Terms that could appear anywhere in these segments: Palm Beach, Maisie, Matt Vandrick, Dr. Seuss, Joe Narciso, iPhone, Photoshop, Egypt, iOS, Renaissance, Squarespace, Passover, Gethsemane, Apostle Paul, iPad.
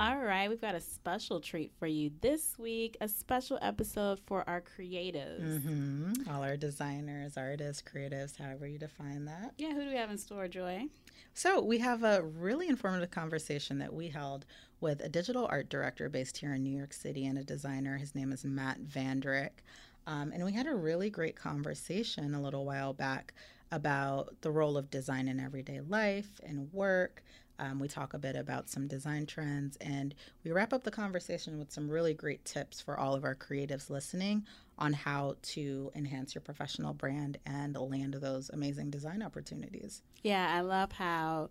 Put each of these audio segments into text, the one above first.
All right, we've got a special treat for you this week, a special episode for our creatives. Mm-hmm. All our designers, artists, creatives, however you define that. Yeah, who do we have in store, Joy? So we have a really informative conversation that we held with a digital art director based here in New York City and a designer. His name is Matt Vandrick. And we had a really great conversation a little while back about the role of design in everyday life and work. We talk a bit about some design trends, and we wrap up the conversation with some really great tips for all of our creatives listening on how to enhance your professional brand and land those amazing design opportunities. Yeah, I love how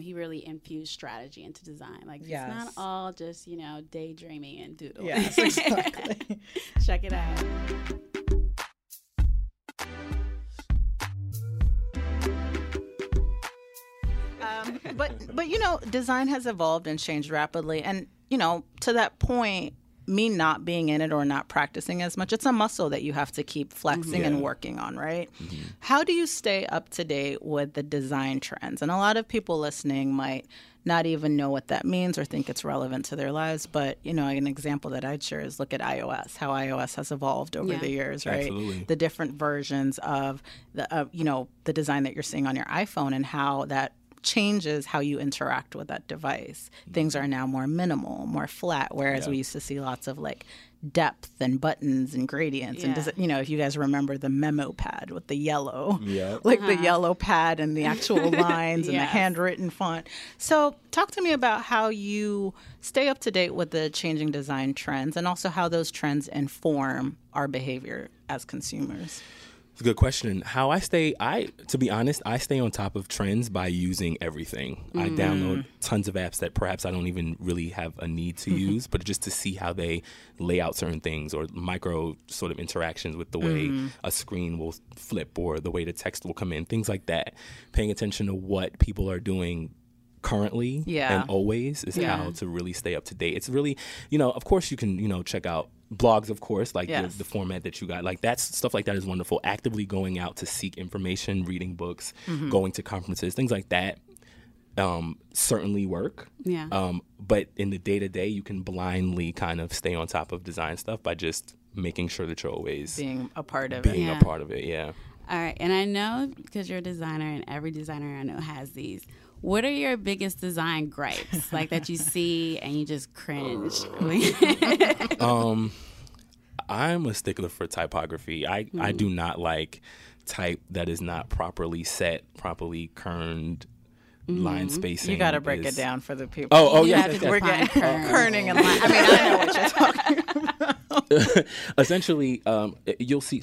he really infused strategy into design. Like, yes. It's not all just, daydreaming and doodle. Yes, exactly. Check it out. But design has evolved and changed rapidly. And, to that point, me not being in it or not practicing as much, it's a muscle that you have to keep flexing and working on, right? Mm-hmm. How do you stay up to date with the design trends? And a lot of people listening might not even know what that means or think it's relevant to their lives. But, an example that I'd share is look at iOS, how iOS has evolved over the years, right? Absolutely. The different versions of the design that you're seeing on your iPhone and how that changes how you interact with that device. Things are now more minimal, more flat, whereas we used to see lots of depth and buttons and gradients. And does it, if you guys remember the memo pad with the yellow, the yellow pad and the actual lines and the handwritten font. So talk to me about how you stay up to date with the changing design trends and also how those trends inform our behavior as consumers. It's a good question. How I stay on top of trends by using everything. I download tons of apps that perhaps I don't even really have a need to use, but just to see how they lay out certain things or micro sort of interactions with the way a screen will flip or the way the text will come in, things like that. Paying attention to what people are doing currently and always is how to really stay up to date. It's really, of course you can, check out blogs, of course, the format that you got. That's stuff like that is wonderful. Actively going out to seek information, reading books, going to conferences, things like that certainly work. Yeah. But in the day-to-day, you can blindly kind of stay on top of design stuff by just making sure that you're always being a part of it. All right. And I know because you're a designer and every designer I know has these. What are your biggest design gripes, that you see and you just cringe? I'm a stickler for typography. I do not like type that is not properly set, properly kerned. Line spacing. You got to break it down for the people. Oh yeah. We're getting kerning and line. I mean, I know what you're talking about. Essentially, you'll see,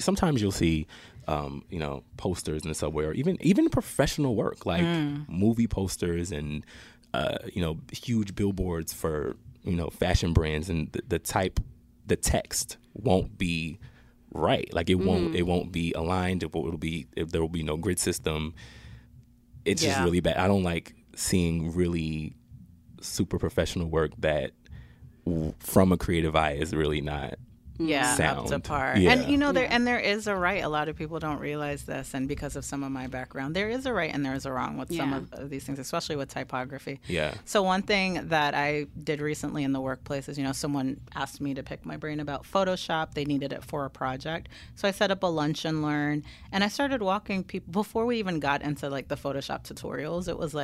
posters in the subway or even professional work like movie posters and, huge billboards for, fashion brands and the text won't be right. It won't be aligned. There will be no grid system. It's just really bad. I don't like seeing really super professional work that from a creative eye is really not sound. Up to par. Yeah. And, there is a right. A lot of people don't realize this. And because of some of my background, there is a right and there is a wrong with some of these things, especially with typography. Yeah. So one thing that I did recently in the workplace is, someone asked me to pick my brain about Photoshop. They needed it for a project. So I set up a lunch and learn. And I started walking people before we even got into the Photoshop tutorials. It was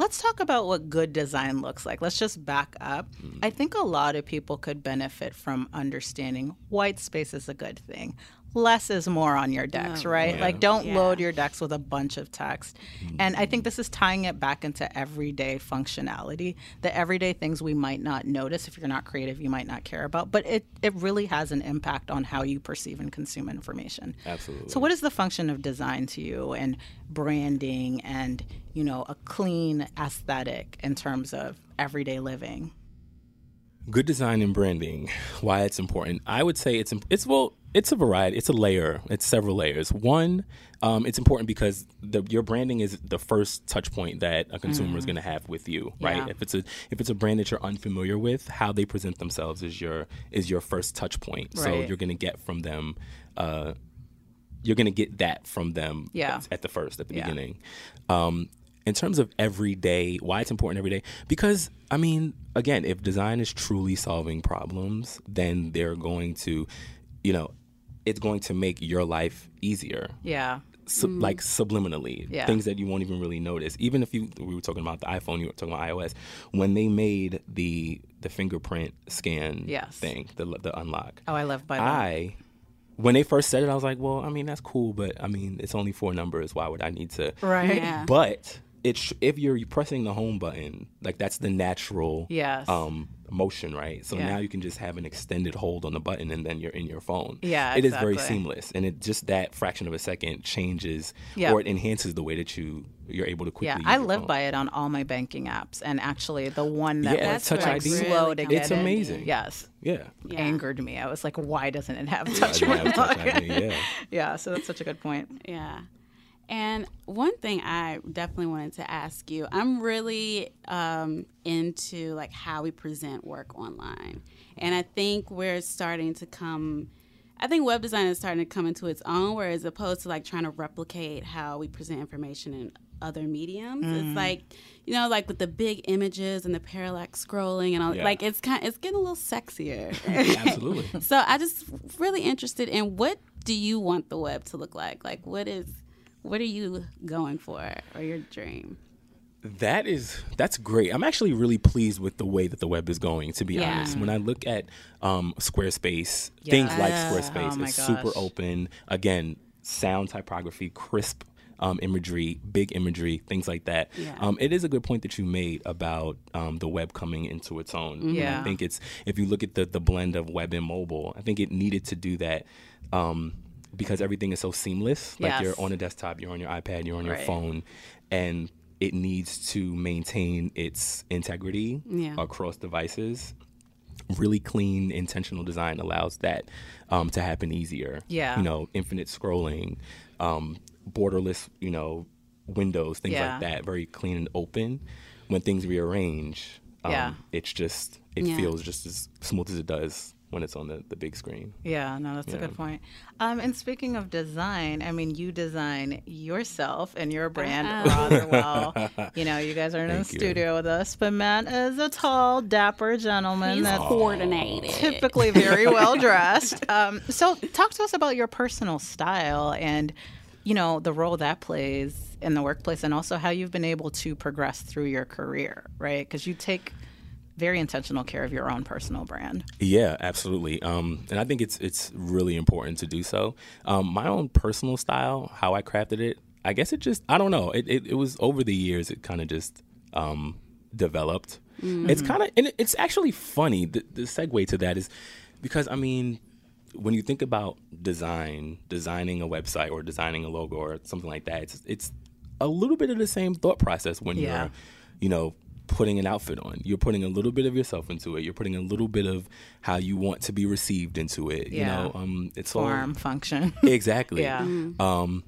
let's talk about what good design looks like. Let's just back up. I think a lot of people could benefit from understanding white space is a good thing. less is more on your decks, right? Yeah. Like, don't load your decks with a bunch of text. And I think this is tying it back into everyday functionality, the everyday things we might not notice. If you're not creative, you might not care about. But it really has an impact on how you perceive and consume information. Absolutely. So what is the function of design to you and branding and, you know, a clean aesthetic in terms of everyday living? Good design and branding, why it's important. I would say it's a variety. It's a layer. It's several layers. One, it's important because your branding is the first touch point that a consumer is going to have with you, right? Yeah. If it's a brand that you're unfamiliar with, how they present themselves is your first touch point. Right. So you're going to get from them. You're going to get that from them at the beginning. In terms of everyday, why it's important every day, because, I mean, again, if design is truly solving problems, then they're going to, you know, it's going to make your life easier. Yeah. Like subliminally, things that you won't even really notice. Even if we were talking about the iPhone, you were talking about iOS, when they made the fingerprint scan thing, the unlock. Oh, I love by that. When they first said it, I was like, well, I mean, that's cool, but, I mean, it's only 4 numbers. Why would I need to? Right. Yeah. But if you're pressing the home button, like, that's the natural motion, right? So now you can just have an extended hold on the button, and then you're in your phone. Yeah, it exactly. is very seamless. And it just that fraction of a second changes or it enhances the way that you're able to quickly use your phone. Yeah, I live by it on all my banking apps. And actually, the one that was Touch ID. Slow to get It's amazing. Yes. Yeah. Angered me. I was like, why doesn't it have Touch ID? Yeah, so that's such a good point. Yeah. And one thing I definitely wanted to ask you, I'm really into like how we present work online. And I think web design is starting to come into its own, where as opposed to like trying to replicate how we present information in other mediums, it's like, you know, like with the big images and the parallax scrolling and all, like it's getting a little sexier. Absolutely. So I just really interested in, what do you want the web to look like? Like, what are you going for, or your dream? That's great. I'm actually really pleased with the way that the web is going, to be honest. When I look at Squarespace, things like Squarespace, it's super open. Again, sound typography, crisp imagery, big imagery, things like that. Yeah. It is a good point that you made about the web coming into its own. Mm-hmm. Yeah. I think if you look at the blend of web and mobile, I think it needed to do that. Because everything is so seamless. Like, you're on a desktop, you're on your iPad, you're on your phone, and it needs to maintain its integrity across devices. Really clean, intentional design allows that to happen easier. Yeah. You know, infinite scrolling, borderless, you know, windows, things like that. Very clean and open. When things rearrange, it feels just as smooth as it does when it's on the big screen. Yeah, no, that's a good point. And speaking of design, I mean, you design yourself and your brand rather well. You know, you guys are in the studio with us, but Matt is a tall, dapper gentleman. He's that's coordinated. Typically very well dressed. So talk to us about your personal style and, you know, the role that plays in the workplace, and also how you've been able to progress through your career, right? Because you take very intentional care of your own personal brand. Yeah, absolutely. And I think it's really important to do so. My own personal style, how I crafted it, I guess it just, I don't know. It was over the years, it kind of just developed. Mm-hmm. It's kind of, and it's actually funny. The segue to that is because, I mean, when you think about designing a website or designing a logo or something like that, it's a little bit of the same thought process when you're, you know, putting an outfit on. You're putting a little bit of yourself into it. You're putting a little bit of how you want to be received into it. Yeah. You know, it's form, function. Exactly. Yeah. Mm-hmm.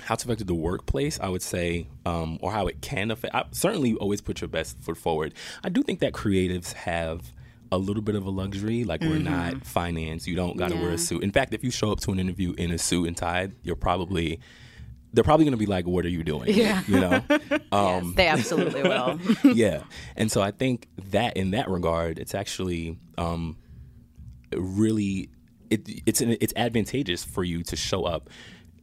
How to affect the workplace, I would say, or how it can affect. Certainly always put your best foot forward. I do think that creatives have a little bit of a luxury. Like, we're not finance. You don't got to wear a suit. In fact, if you show up to an interview in a suit and tie, they're probably going to be like, what are you doing? Yeah. You know? Yes, they absolutely will. Yeah. And so I think that in that regard, it's actually really, it's advantageous for you to show up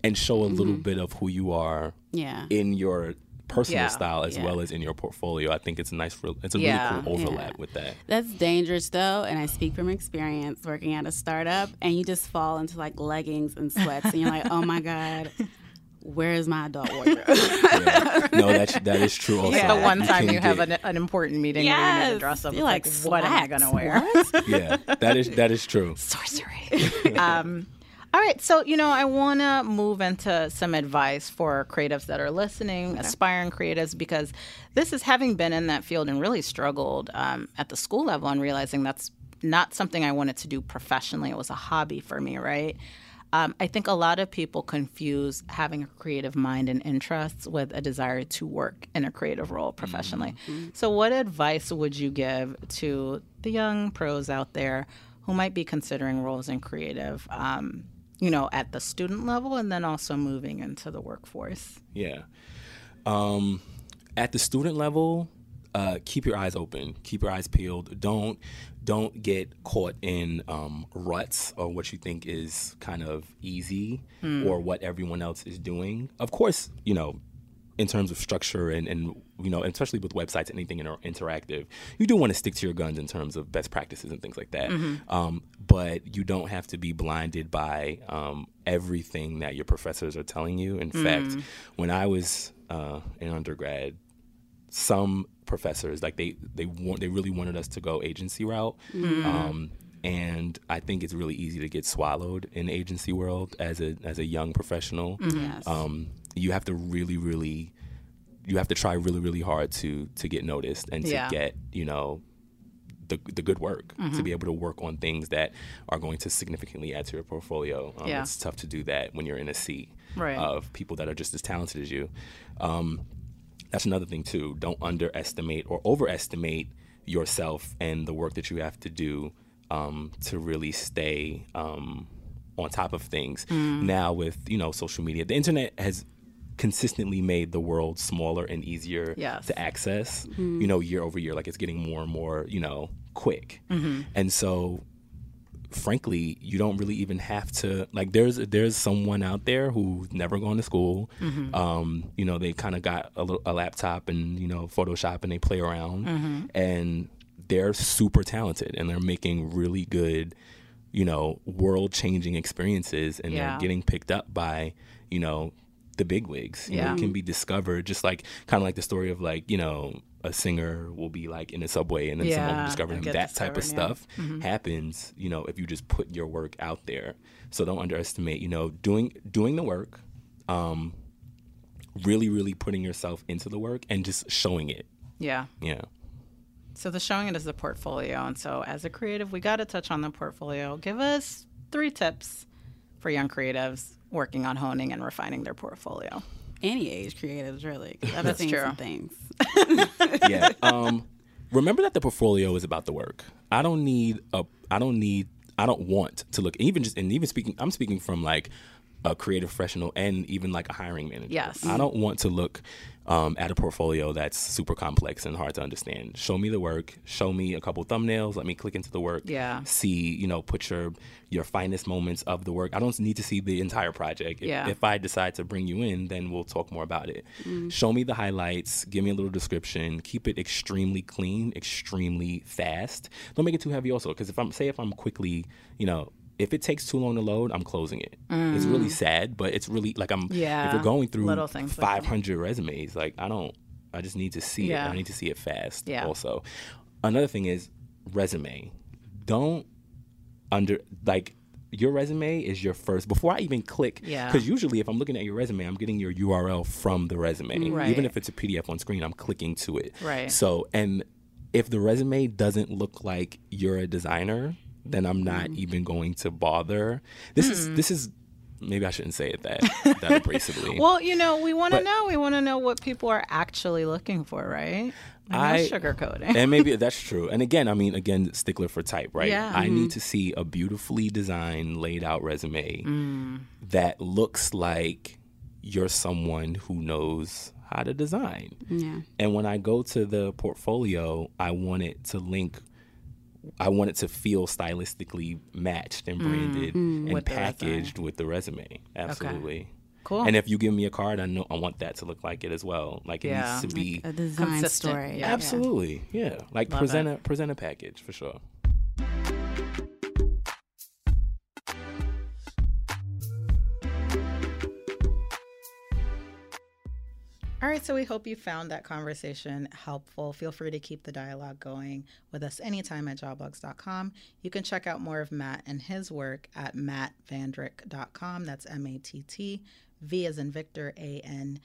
and show a little bit of who you are in your personal style as well as in your portfolio. I think it's a nice, it's a really cool overlap with that. That's dangerous though, and I speak from experience working at a startup, and you just fall into like leggings and sweats, and you're like, oh my God, where is my adult wardrobe? No, that is true also. Yeah, the one time you have an important meeting where you need to dress up, like what am I going to wear? Yeah, that is true. Sorcery. All right, so, I want to move into some advice for creatives that are listening, aspiring creatives, because this is having been in that field and really struggled at the school level and realizing that's not something I wanted to do professionally. It was a hobby for me, right? I think a lot of people confuse having a creative mind and interests with a desire to work in a creative role professionally. Mm-hmm. So what advice would you give to the young pros out there who might be considering roles in creative at the student level and then also moving into the workforce? Yeah. At the student level, keep your eyes open. Keep your eyes peeled. Don't get caught in ruts or what you think is kind of easy or what everyone else is doing. Of course, in terms of structure and especially with websites, anything interactive, you do want to stick to your guns in terms of best practices and things like that. Mm-hmm. But you don't have to be blinded by everything that your professors are telling you. In fact, when I was an undergrad, some professors, like they really wanted us to go agency route. Mm-hmm. And I think it's really easy to get swallowed in the agency world as a young professional. Yes. You have to try really, really hard to get noticed and to get, the good work, to be able to work on things that are going to significantly add to your portfolio. It's tough to do that when you're in a sea of people that are just as talented as you. That's another thing, too. Don't underestimate or overestimate yourself and the work that you have to do to really stay on top of things. Now with, social media, the internet has consistently made the world smaller and easier to access, year over year. Like it's getting more and more, quick. Mm-hmm. And so frankly, you don't really even have to, like there's someone out there who's never gone to school. Mm-hmm. They kind of got a laptop and, Photoshop and they play around and they're super talented and they're making really good, world-changing experiences, and they're getting picked up by, the big wigs. You can be discovered, just like kind of like the story of like, a singer will be like in a subway and then someone will discover him. That type of stuff happens, if you just put your work out there. So don't underestimate, doing the work, really, really putting yourself into the work and just showing it. Yeah. Yeah. So the showing it is the portfolio. And so as a creative, we got to touch on the portfolio. Give us 3 tips for young creatives working on honing and refining their portfolio. Any age creatives, really. That's true. Some things. Remember that the portfolio is about the work. I don't want to look, I'm speaking from like a creative professional and even like a hiring manager. Yes. I don't want to look at a portfolio that's super complex and hard to understand. Show me the work. Show me a couple thumbnails. Let me click into the work. Yeah. See, put your finest moments of the work. I don't need to see the entire project. If I decide to bring you in, then we'll talk more about it. Show me the highlights. Give me a little description. Keep it extremely clean, extremely fast. Don't make it too heavy also, because if I'm quickly, if it takes too long to load, I'm closing it. It's really sad, but it's really like if you're going through 500 resumes, like I just need to see it. I need to see it fast also. Another thing is resume. Don't your resume is your first, before I even click, because usually if I'm looking at your resume, I'm getting your URL from the resume. Right. Even if it's a PDF on screen, I'm clicking to it. Right. So, and if the resume doesn't look like you're a designer, then I'm not even going to bother. This is maybe I shouldn't say it that abrasively. Well, we want to know. We want to know what people are actually looking for, right? No sugarcoating. And maybe that's true. And again, stickler for type, right? Yeah. I need to see a beautifully designed, laid out resume that looks like you're someone who knows how to design. Yeah. And when I go to the portfolio, I want it to link. I want it to feel stylistically matched and branded and packaged with the resume. Absolutely. Okay. Cool. And if you give me a card, I know I want that to look like it as well. Like it needs to be like a design consistent. Story. Yeah. Absolutely. Yeah. Like present a package for sure. All right, so we hope you found that conversation helpful. Feel free to keep the dialogue going with us anytime at jobbugs.com. You can check out more of Matt and his work at mattvandrick.com. That's M-A-T-T, V as in Victor, A-N-D-R-I-C-K.com.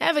Ever